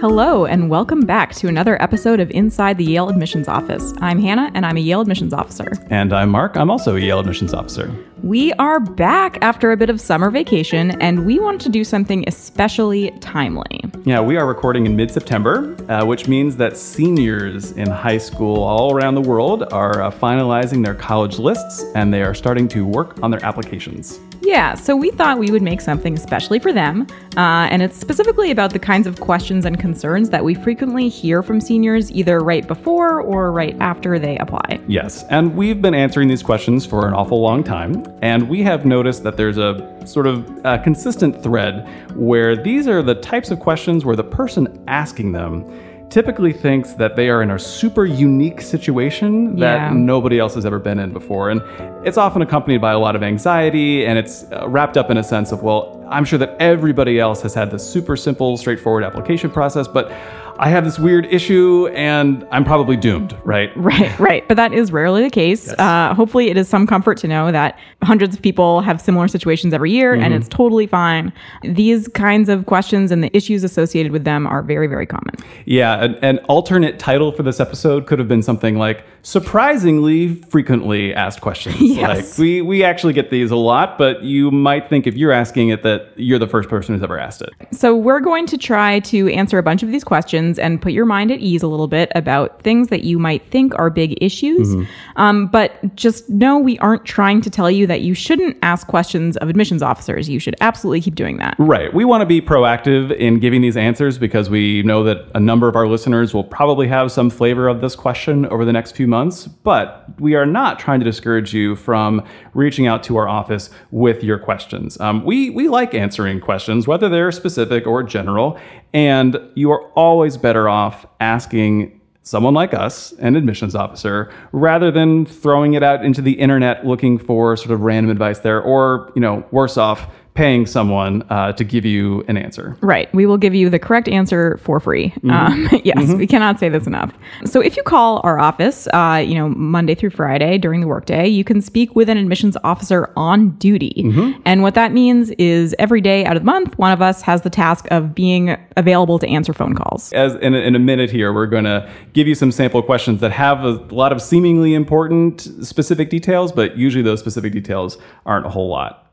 Hello, and welcome back to another episode of Inside the Yale Admissions Office. I'm Hannah, and I'm a Yale Admissions Officer. And I'm Mark. I'm also a Yale Admissions Officer. We are back after a bit of summer vacation, and we wanted to do something especially timely. Yeah, we are recording in mid-September, which means that seniors in high school all around the world are finalizing their college lists, and they are starting to work on their applications. Yeah, so we thought we would make something especially for them, and it's specifically about the kinds of questions and concerns that we frequently hear from seniors either right before or right after they apply. Yes, and we've been answering these questions for an awful long time, and we have noticed that there's a sort of consistent thread where these are the types of questions where the person asking them typically thinks that they are in a super unique situation that nobody else has ever been in before. And it's often accompanied by a lot of anxiety, and it's wrapped up in a sense of, well, I'm sure that everybody else has had this super simple, straightforward application process, but I have this weird issue and I'm probably doomed, right? Right. But that is rarely the case. Yes. Hopefully it is some comfort to know that hundreds of people have similar situations every year and it's totally fine. These kinds of questions and the issues associated with them are very, very common. Yeah. An alternate title for this episode could have been something like surprisingly frequently asked questions. Yes. Like we actually get these a lot, but you might think if you're asking it that you're the first person who's ever asked it. So we're going to try to answer a bunch of these questions and put your mind at ease a little bit about things that you might think are big issues. But just know we aren't trying to tell you that you shouldn't ask questions of admissions officers. You should absolutely keep doing that. Right. We want to be proactive in giving these answers because we know that a number of our listeners will probably have some flavor of this question over the next few months. But we are not trying to discourage you from reaching out to our office with your questions. We like answering questions, whether they're specific or general. And you are always better off asking someone like us, an admissions officer, rather than throwing it out into the internet looking for sort of random advice there, or, you know, worse off, paying someone to give you an answer. Right. We will give you the correct answer for free. We cannot say this enough. So if you call our office, Monday through Friday during the workday, you can speak with an admissions officer on duty. And what that means is every day out of the month, one of us has the task of being available to answer phone calls. As in a minute here, we're going to give you some sample questions that have a lot of seemingly important specific details, but usually those specific details aren't a whole lot.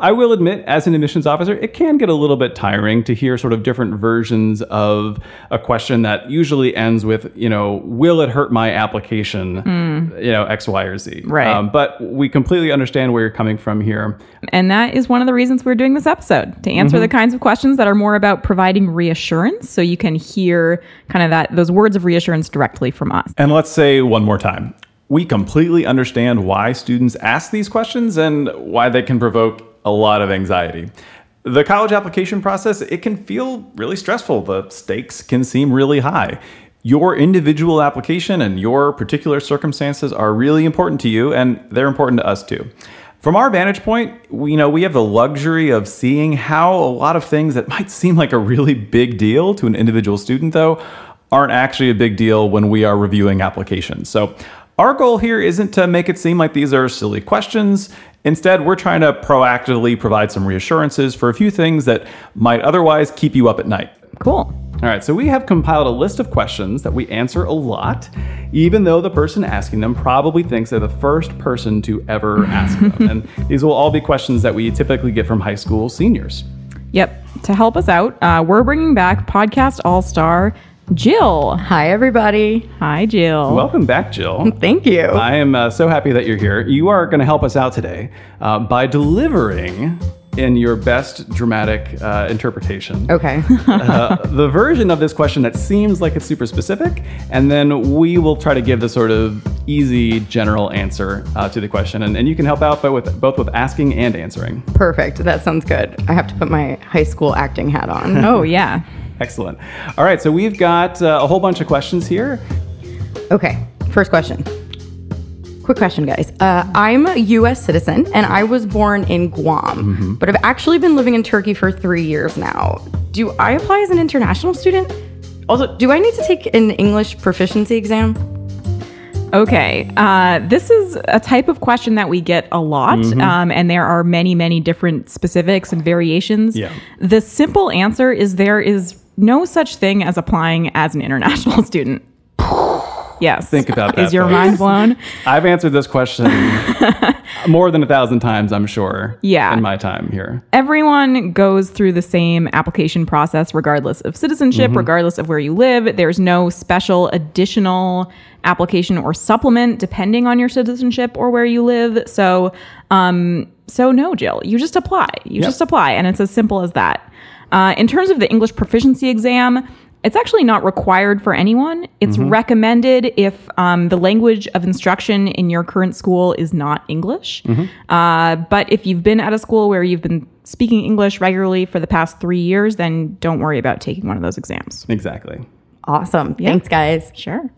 I will admit, as an admissions officer, it can get a little bit tiring to hear sort of different versions of a question that usually ends with, you know, will it hurt my application, X, Y, or Z. Right. But we completely understand where you're coming from here. And that is one of the reasons we're doing this episode, to answer the kinds of questions that are more about providing reassurance. So you can hear kind of those words of reassurance directly from us. And let's say one more time, we completely understand why students ask these questions and why they can provoke a lot of anxiety. The college application process, it can feel really stressful. The stakes can seem really high. Your individual application and your particular circumstances are really important to you, and they're important to us too. From our vantage point, we have the luxury of seeing how a lot of things that might seem like a really big deal to an individual student, though, aren't actually a big deal when we are reviewing applications. So our goal here isn't to make it seem like these are silly questions. Instead, we're trying to proactively provide some reassurances for a few things that might otherwise keep you up at night. Cool. All right, so we have compiled a list of questions that we answer a lot, even though the person asking them probably thinks they're the first person to ever ask them. And these will all be questions that we typically get from high school seniors. Yep. To help us out, we're bringing back podcast all-star Jill. Hi, everybody. Hi, Jill. Welcome back, Jill. Thank you. I am so happy that you're here. You are going to help us out today by delivering, in your best dramatic interpretation, okay, the version of this question that seems like it's super specific, and then we will try to give the sort of easy general answer to the question. And you can help out both with asking and answering. Perfect. That sounds good. I have to put my high school acting hat on. Oh, yeah. Excellent. All right, so we've got a whole bunch of questions here. Okay, first question. Quick question, guys. I'm a U.S. citizen, and I was born in Guam, but I've actually been living in Turkey for 3 years now. Do I apply as an international student? Also, do I need to take an English proficiency exam? Okay, this is a type of question that we get a lot, and there are many, many different specifics and variations. Yeah. The simple answer is there is no such thing as applying as an international student. Yes. Think about that. Is your mind blown? I've answered this question more than 1,000 times, I'm sure. Yeah. In my time here. Everyone goes through the same application process regardless of citizenship, regardless of where you live. There's no special additional application or supplement depending on your citizenship or where you live. So no, Jill, you just apply. You just apply. And it's as simple as that. In terms of the English proficiency exam, it's actually not required for anyone. It's recommended if the language of instruction in your current school is not English. But if you've been at a school where you've been speaking English regularly for the past 3 years, then don't worry about taking one of those exams. Exactly. Awesome. Yeah. Thanks, guys. Sure.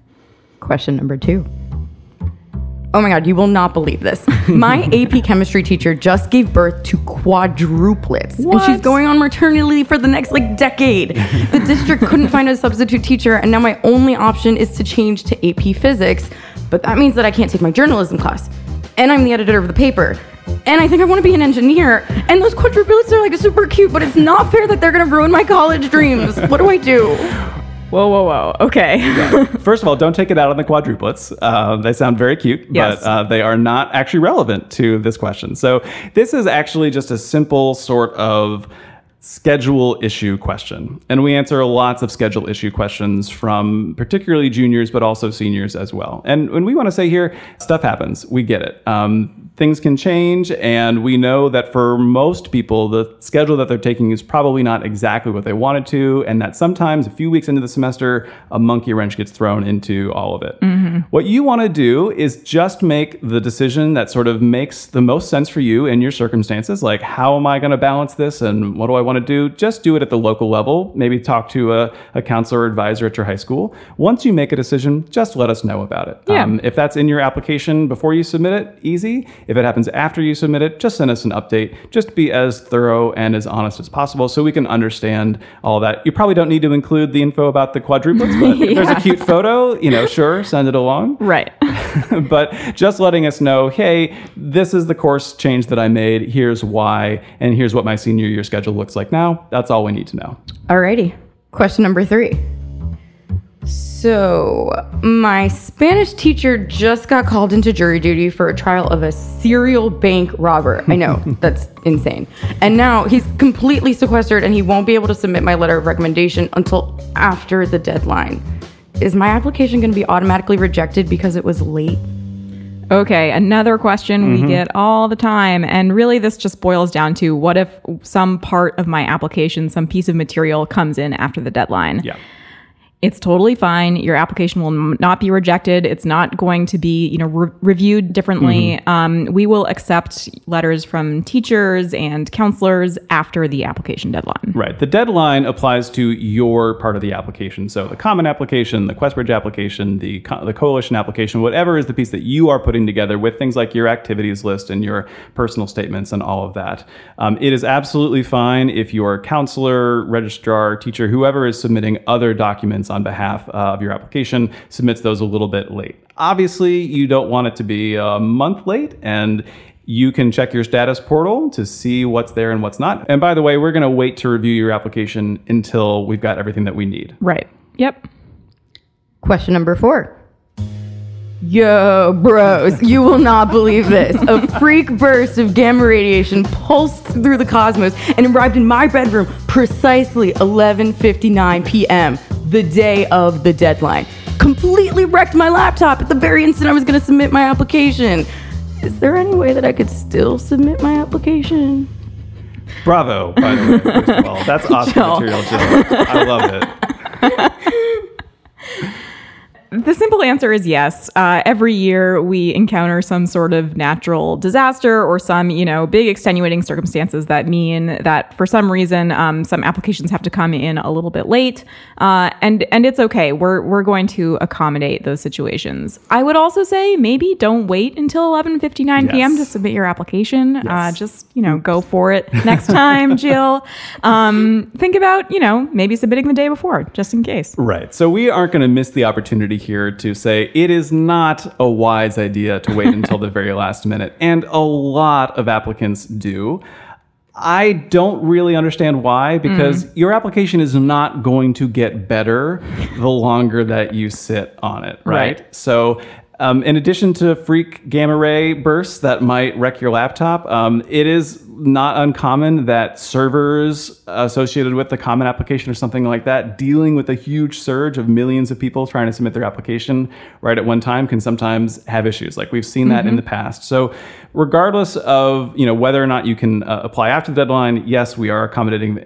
Question number 2. Oh my God, you will not believe this. My AP chemistry teacher just gave birth to quadruplets. What? And she's going on maternity leave for the next decade. The district couldn't find a substitute teacher, and now my only option is to change to AP physics. But that means that I can't take my journalism class. And I'm the editor of the paper. And I think I want to be an engineer. And those quadruplets are super cute, but it's not fair that they're going to ruin my college dreams. What do I do? Whoa. Okay. Yeah. First of all, don't take it out on the quadruplets. They sound very cute, yes, but they are not actually relevant to this question. So this is actually just a simple sort of schedule issue question. And we answer lots of schedule issue questions from particularly juniors, but also seniors as well. And when we want to say here, stuff happens. We get it. Things can change. And we know that for most people, the schedule that they're taking is probably not exactly what they wanted to. And that sometimes a few weeks into the semester, a monkey wrench gets thrown into all of it. What you want to do is just make the decision that sort of makes the most sense for you in your circumstances. Like, how am I going to balance this? And what do I want to do? Just do it at the local level. Maybe talk to a counselor or advisor at your high school. Once you make a decision, just let us know about it. Yeah. If that's in your application before you submit it, easy. If it happens after you submit it, just send us an update. Just be as thorough and as honest as possible so we can understand all that. You probably don't need to include the info about the quadruplets, but if there's a cute photo, sure, send it along. Right. But just letting us know, hey, this is the course change that I made. Here's why. And here's what my senior year schedule looks like now. That's all we need to know. Alrighty. Question number 3. So, my Spanish teacher just got called into jury duty for a trial of a serial bank robber. I know, that's insane. And now he's completely sequestered and he won't be able to submit my letter of recommendation until after the deadline. Is my application going to be automatically rejected because it was late? Okay, another question we get all the time. And really, this just boils down to, what if some part of my application, some piece of material comes in after the deadline? Yeah. It's totally fine. Your application will not be rejected. It's not going to be, reviewed differently. We will accept letters from teachers and counselors after the application deadline. Right. The deadline applies to your part of the application. So the Common application, the QuestBridge application, the Coalition application, whatever is the piece that you are putting together with things like your activities list and your personal statements and all of that. It is absolutely fine if your counselor, registrar, teacher, whoever is submitting other documents on behalf of your application, submits those a little bit late. Obviously, you don't want it to be a month late, and you can check your status portal to see what's there and what's not. And by the way, we're going to wait to review your application until we've got everything that we need. Right. Yep. Question number 4. Yo, bros, you will not believe this. A freak burst of gamma radiation pulsed through the cosmos and arrived in my bedroom precisely 11:59 p.m., the day of the deadline. Completely wrecked my laptop at the very instant I was going to submit my application. Is there any way that I could still submit my application? Bravo, by the way, first of all. That's awesome material, Jill. I love it. The simple answer is yes. Every year we encounter some sort of natural disaster or some, big extenuating circumstances that mean that for some reason some applications have to come in a little bit late. And it's okay. We're going to accommodate those situations. I would also say maybe don't wait until 11:59 p.m. to submit your application. Yes. Just, go for it next time, Jill. Think about, maybe submitting the day before just in case. Right. So we aren't going to miss the opportunity here to say it is not a wise idea to wait until the very last minute. And a lot of applicants do. I don't really understand why, because your application is not going to get better the longer that you sit on it, right? So in addition to freak gamma ray bursts that might wreck your laptop, it is not uncommon that servers associated with the common application or something like that, dealing with a huge surge of millions of people trying to submit their application right at one time, can sometimes have issues. Like we've seen that in the past. So regardless of, you know, whether or not you can apply after the deadline, yes, we are accommodating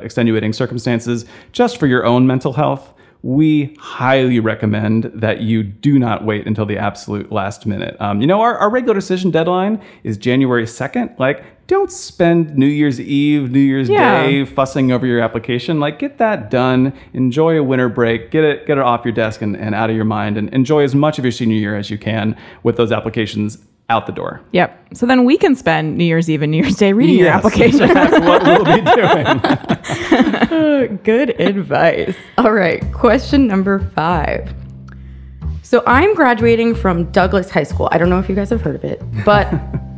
extenuating circumstances just for your own mental health. We highly recommend that you do not wait until the absolute last minute. You know, our regular decision deadline is January 2nd. Like, don't spend New Year's Eve, New Year's Day fussing over your application. Like, get that done. Enjoy a winter break. Get it off your desk and out of your mind. And enjoy as much of your senior year as you can with those applications out the door. Yep. So then we can spend New Year's Eve and New Year's Day reading your application. That's what we'll be doing. Good advice. All right. Question number 5. So I'm graduating from Douglas High School. I don't know if you guys have heard of it, but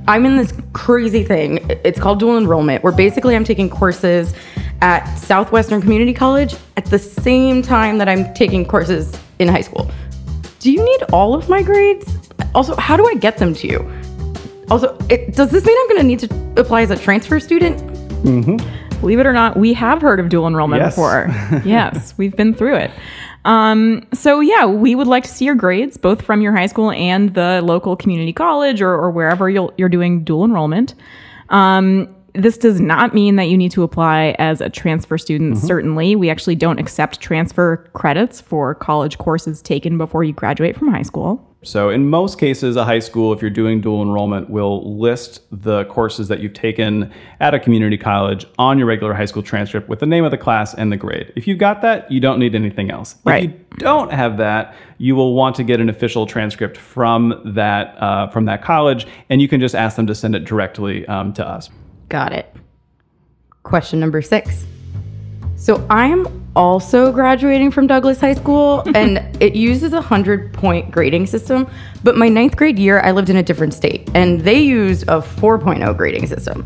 I'm in this crazy thing. It's called dual enrollment, where basically I'm taking courses at Southwestern Community College at the same time that I'm taking courses in high school. Do you need all of my grades? Also, how do I get them to you? Also, does this mean I'm going to need to apply as a transfer student? Mm-hmm. Believe it or not, we have heard of dual enrollment before. Yes, we've been through it. So yeah, we would like to see your grades, both from your high school and the local community college or wherever you're doing dual enrollment. This does not mean that you need to apply as a transfer student, certainly. We actually don't accept transfer credits for college courses taken before you graduate from high school. So in most cases, a high school, if you're doing dual enrollment, will list the courses that you've taken at a community college on your regular high school transcript with the name of the class and the grade. If you've got that, you don't need anything else. Right. If you don't have that, you will want to get an official transcript from that college, and you can just ask them to send it directly to us. Got it. Question number 6. So I'm also graduating from Douglas High School, and it uses a 100-point grading system. But my 9th grade year, I lived in a different state, and they used a 4.0 grading system.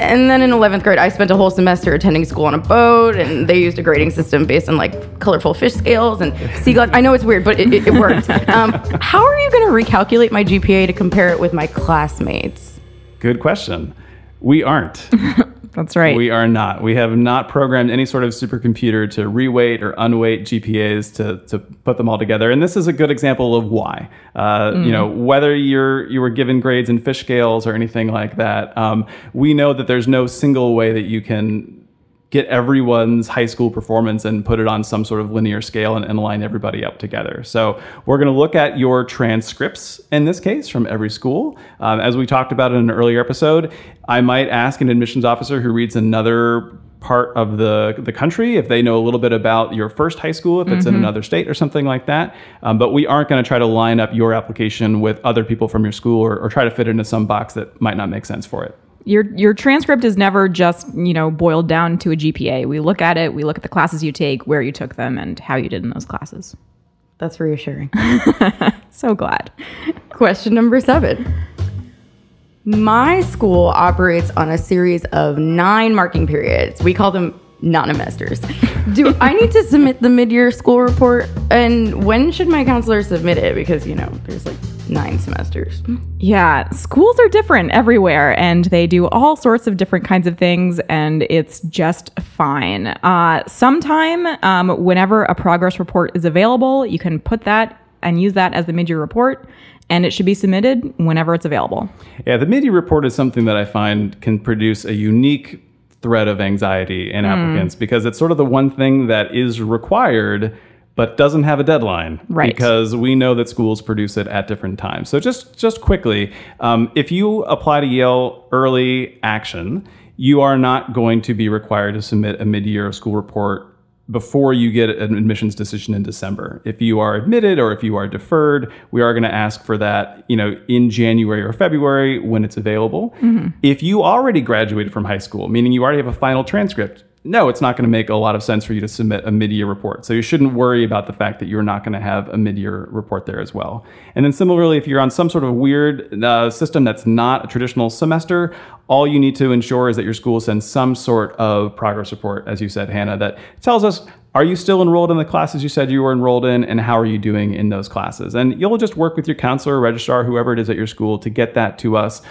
And then in 11th grade, I spent a whole semester attending school on a boat, and they used a grading system based on, like, colorful fish scales and sea glass. I know it's weird, but it worked. How are you going to recalculate my GPA to compare it with my classmates? Good question. We aren't. That's right. We are not. We have not programmed any sort of supercomputer to reweight or unweight GPAs to put them all together. And this is a good example of why. You know, whether you were given grades in fish scales or anything like that, we know that there's no single way that you can get everyone's high school performance and put it on some sort of linear scale and line everybody up together. So we're going to look at your transcripts, in this case, from every school. As we talked about in an earlier episode, I might ask an admissions officer who reads another part of the country if they know a little bit about your first high school, if it's in another state or something like that. But we aren't going to try to line up your application with other people from your school or try to fit into some box that might not make sense for it. Your transcript is never just, you know, boiled down to a GPA. We look at it, we look at the classes you take, where you took them, and how you did in those classes. That's reassuring. So glad. Question number 7. My school operates on a series of 9 marking periods. We call them non-mesters. Do I need to submit the mid-year school report? And when should my counselor submit it? Because, you know, there's like 9 semesters. Yeah, schools are different everywhere, and they do all sorts of different kinds of things, and it's just fine. Sometime, whenever a progress report is available, you can put that and use that as the mid-year report, and it should be submitted whenever it's available. Yeah, the mid-year report is something that I find can produce a unique thread of anxiety in applicants, because it's sort of the one thing that is required but doesn't have a deadline, right? Because we know that schools produce it at different times. So just quickly, if you apply to Yale early action, you are not going to be required to submit a mid-year school report before you get an admissions decision in December. If you are admitted or if you are deferred, we are going to ask for that, you know, in January or February when it's available. If you already graduated from high school, meaning you already have a final transcript, no, it's not going to make a lot of sense for you to submit a mid-year report. So you shouldn't worry about the fact that you're not going to have a mid-year report there as well. And then similarly, if you're on some sort of weird system that's not a traditional semester, all you need to ensure is that your school sends some sort of progress report, as you said, Hannah, that tells us, are you still enrolled in the classes you said you were enrolled in, and how are you doing in those classes? And you'll just work with your counselor, registrar, whoever it is at your school to get that to us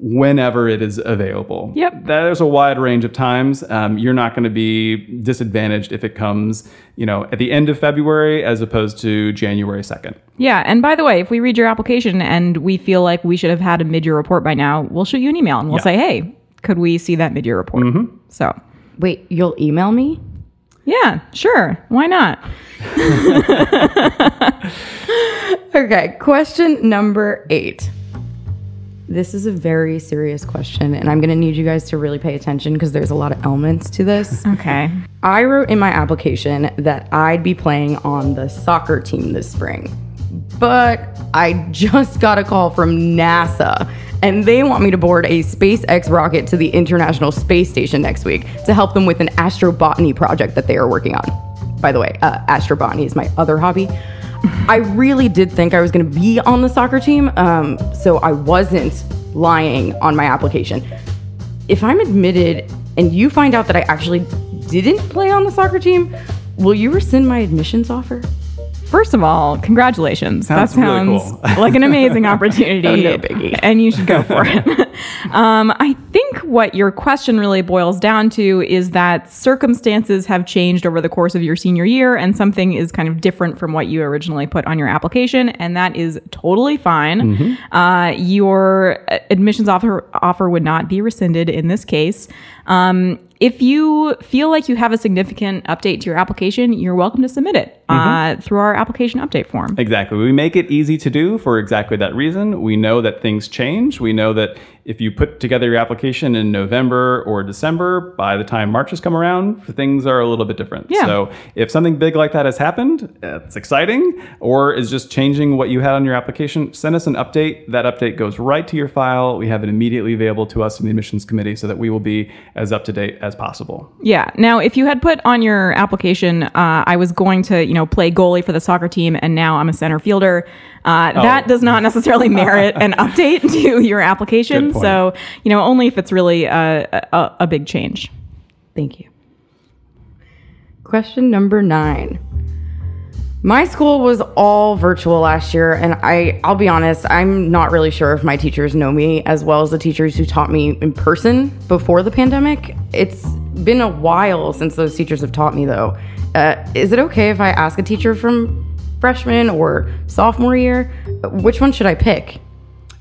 whenever it is available. Yep. There's a wide range of times. You're not going to be disadvantaged if it comes, you know, at the end of February as opposed to January 2nd. Yeah. And by the way, if we read your application and we feel like we should have had a mid-year report by now, we'll shoot you an email and we'll say, hey, could we see that mid-year report? Mm-hmm. So, wait, you'll email me? Yeah, sure. Why not? Okay. Question number 8. This is a very serious question, and I'm going to need you guys to really pay attention because there's a lot of elements to this. Okay. I wrote in my application that I'd be playing on the soccer team this spring, but I just got a call from NASA, and they want me to board a SpaceX rocket to the International Space Station next week to help them with an astrobotany project that they are working on. By the way, astrobotany is my other hobby. I really did think I was going to be on the soccer team, so I wasn't lying on my application. If I'm admitted and you find out that I actually didn't play on the soccer team, will you rescind my admissions offer? First of all, congratulations. That sounds really cool. Like an amazing opportunity. Oh, no biggie. And you should go for it. I think what your question really boils down to is that circumstances have changed over the course of your senior year, and something is kind of different from what you originally put on your application, and that is totally fine. Mm-hmm. Your admissions offer would not be rescinded in this case. If you feel like you have a significant update to your application, you're welcome to submit it through our application update form. Exactly. We make it easy to do for exactly that reason. We know that things change. We know that if you put together your application in November or December, by the time March has come around, things are a little bit different. Yeah. So if something big like that has happened, it's exciting, or is just changing what you had on your application, send us an update. That update goes right to your file. We have it immediately available to us in the admissions committee so that we will be as up to date as possible. Yeah. Now, if you had put on your application, I was going to, play goalie for the soccer team, and now I'm a center fielder. That does not necessarily merit an update to your application. So, only if it's really a big change. Thank you. Question number 9. My school was all virtual last year, and I'll be honest, I'm not really sure if my teachers know me as well as the teachers who taught me in person before the pandemic. It's been a while since those teachers have taught me, though. Is it okay if I ask a teacher from freshman or sophomore year? Which one should I pick?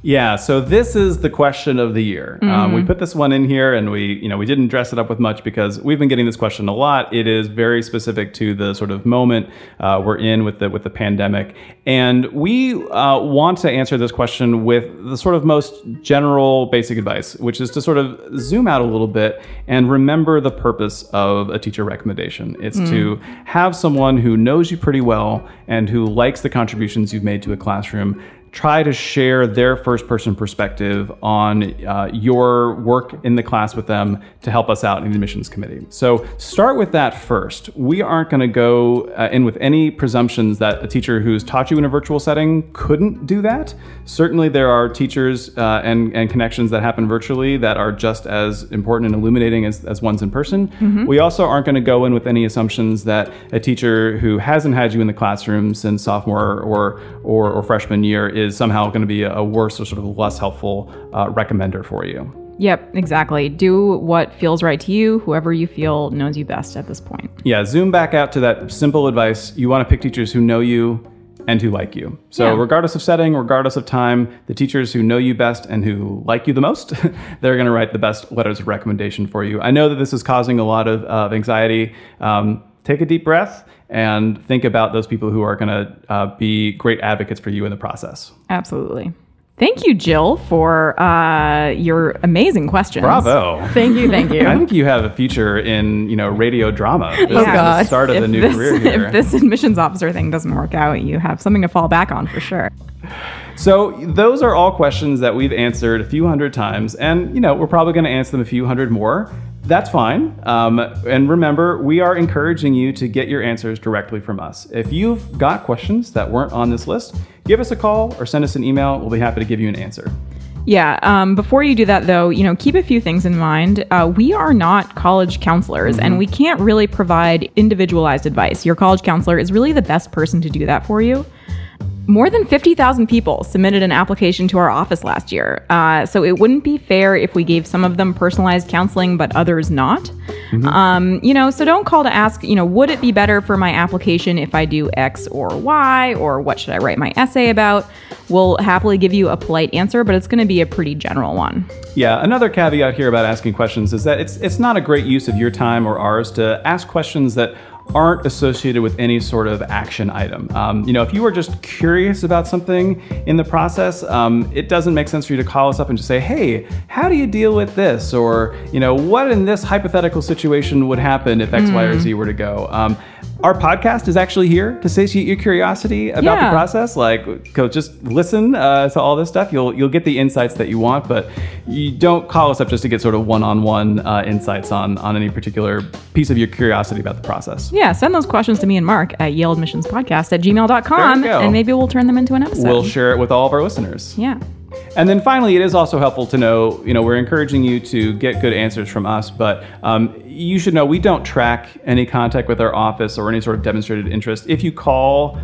Yeah, so this is the question of the year. Mm-hmm. We put this one in here, and we didn't dress it up with much because we've been getting this question a lot. It is very specific to the sort of moment we're in with the pandemic, and we want to answer this question with the sort of most general basic advice, which is to sort of zoom out a little bit and remember the purpose of a teacher recommendation. It's to have someone who knows you pretty well and who likes the contributions you've made to a classroom try to share their first-person perspective on your work in the class with them to help us out in the admissions committee. So start with that first. We aren't going to go in with any presumptions that a teacher who's taught you in a virtual setting couldn't do that. Certainly there are teachers and connections that happen virtually that are just as important and illuminating as ones in person. Mm-hmm. We also aren't going to go in with any assumptions that a teacher who hasn't had you in the classroom since sophomore or freshman year is somehow going to be a worse or sort of less helpful recommender for you. Yep, exactly. Do what feels right to you, whoever you feel knows you best at this point. Yeah, zoom back out to that simple advice. You want to pick teachers who know you and who like you. So regardless of setting, regardless of time, the teachers who know you best and who like you the most, they're going to write the best letters of recommendation for you. I know that this is causing a lot of anxiety. Take a deep breath and think about those people who are going to be great advocates for you in the process. Absolutely. Thank you, Jill, for your amazing questions. Bravo. Thank you. I think you have a future in, radio drama. This is the start of a new career here. If this admissions officer thing doesn't work out, you have something to fall back on for sure. So those are all questions that we've answered a few hundred times, and, we're probably going to answer them a few hundred more. That's fine. And remember, we are encouraging you to get your answers directly from us. If you've got questions that weren't on this list, give us a call or send us an email. We'll be happy to give you an answer. Yeah. Before you do that, though, you know, keep a few things in mind. We are not college counselors, and we can't really provide individualized advice. Your college counselor is really the best person to do that for you. More than 50,000 people submitted an application to our office last year, so it wouldn't be fair if we gave some of them personalized counseling but others not. You know, so don't call to ask, you know, would it be better for my application if I do X or Y, or what should I write my essay about? We'll happily give you a polite answer, but it's going to be a pretty general one. Yeah, another caveat here about asking questions is that it's not a great use of your time or ours to ask questions that aren't associated with any sort of action item. You know, if you were just curious about something in the process, it doesn't make sense for you to call us up and just say, hey, how do you deal with this? Or, you know, what in this hypothetical situation would happen if X, Y, or Z were to go? Our podcast is actually here to satiate your curiosity about the process. Like, go just listen to all this stuff. You'll get the insights that you want, but you don't call us up just to get sort of one-on-one insights on any particular piece of your curiosity about the process. Yeah, send those questions to me and Mark at YaleAdmissionsPodcast@gmail.com, and maybe we'll turn them into an episode. We'll share it with all of our listeners. Yeah. And then finally, it is also helpful to know, you know, we're encouraging you to get good answers from us, but you should know we don't track any contact with our office or any sort of demonstrated interest. If you call,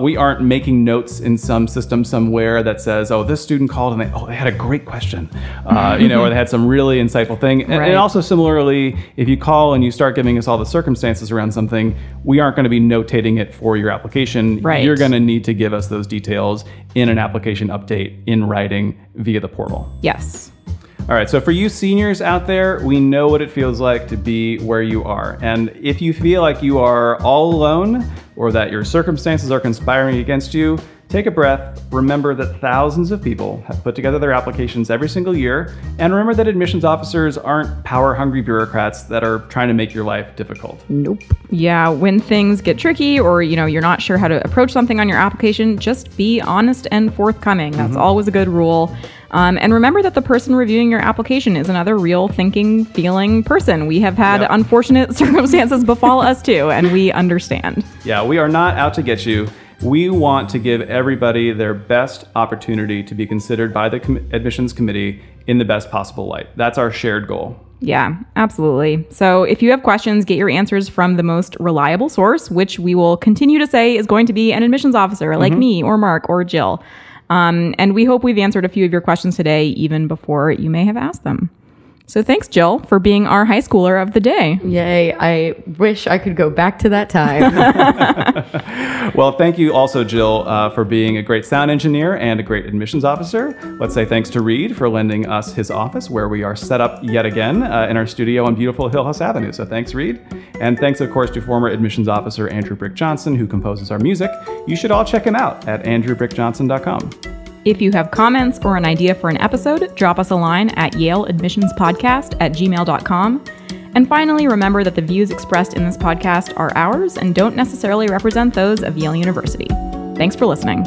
we aren't making notes in some system somewhere that says, oh, this student called and they had a great question, you know, or they had some really insightful thing. And, and also similarly, if you call and you start giving us all the circumstances around something, we aren't going to be notating it for your application. Right. You're going to need to give us those details in an application update in writing via the portal. Yes. All right, so for you seniors out there, we know what it feels like to be where you are. And if you feel like you are all alone or that your circumstances are conspiring against you, take a breath. Remember that thousands of people have put together their applications every single year. And remember that admissions officers aren't power-hungry bureaucrats that are trying to make your life difficult. Nope. Yeah, when things get tricky or, you know, you're not sure how to approach something on your application, just be honest and forthcoming. That's always a good rule. And remember that the person reviewing your application is another real thinking, feeling person. We have had unfortunate circumstances befall us too, and we understand. Yeah, we are not out to get you. We want to give everybody their best opportunity to be considered by the admissions committee in the best possible light. That's our shared goal. Yeah, absolutely. So if you have questions, get your answers from the most reliable source, which we will continue to say is going to be an admissions officer like me or Mark or Jill. And we hope we've answered a few of your questions today, even before you may have asked them. So thanks, Jill, for being our high schooler of the day. Yay. I wish I could go back to that time. Well, thank you also, Jill, for being a great sound engineer and a great admissions officer. Let's say thanks to Reed for lending us his office, where we are set up yet again in our studio on beautiful Hillhouse Avenue. So thanks, Reed. And thanks, of course, to former admissions officer Andrew Brick Johnson, who composes our music. You should all check him out at andrewbrickjohnson.com. If you have comments or an idea for an episode, drop us a line at YaleAdmissionsPodcast@gmail.com. And finally, remember that the views expressed in this podcast are ours and don't necessarily represent those of Yale University. Thanks for listening.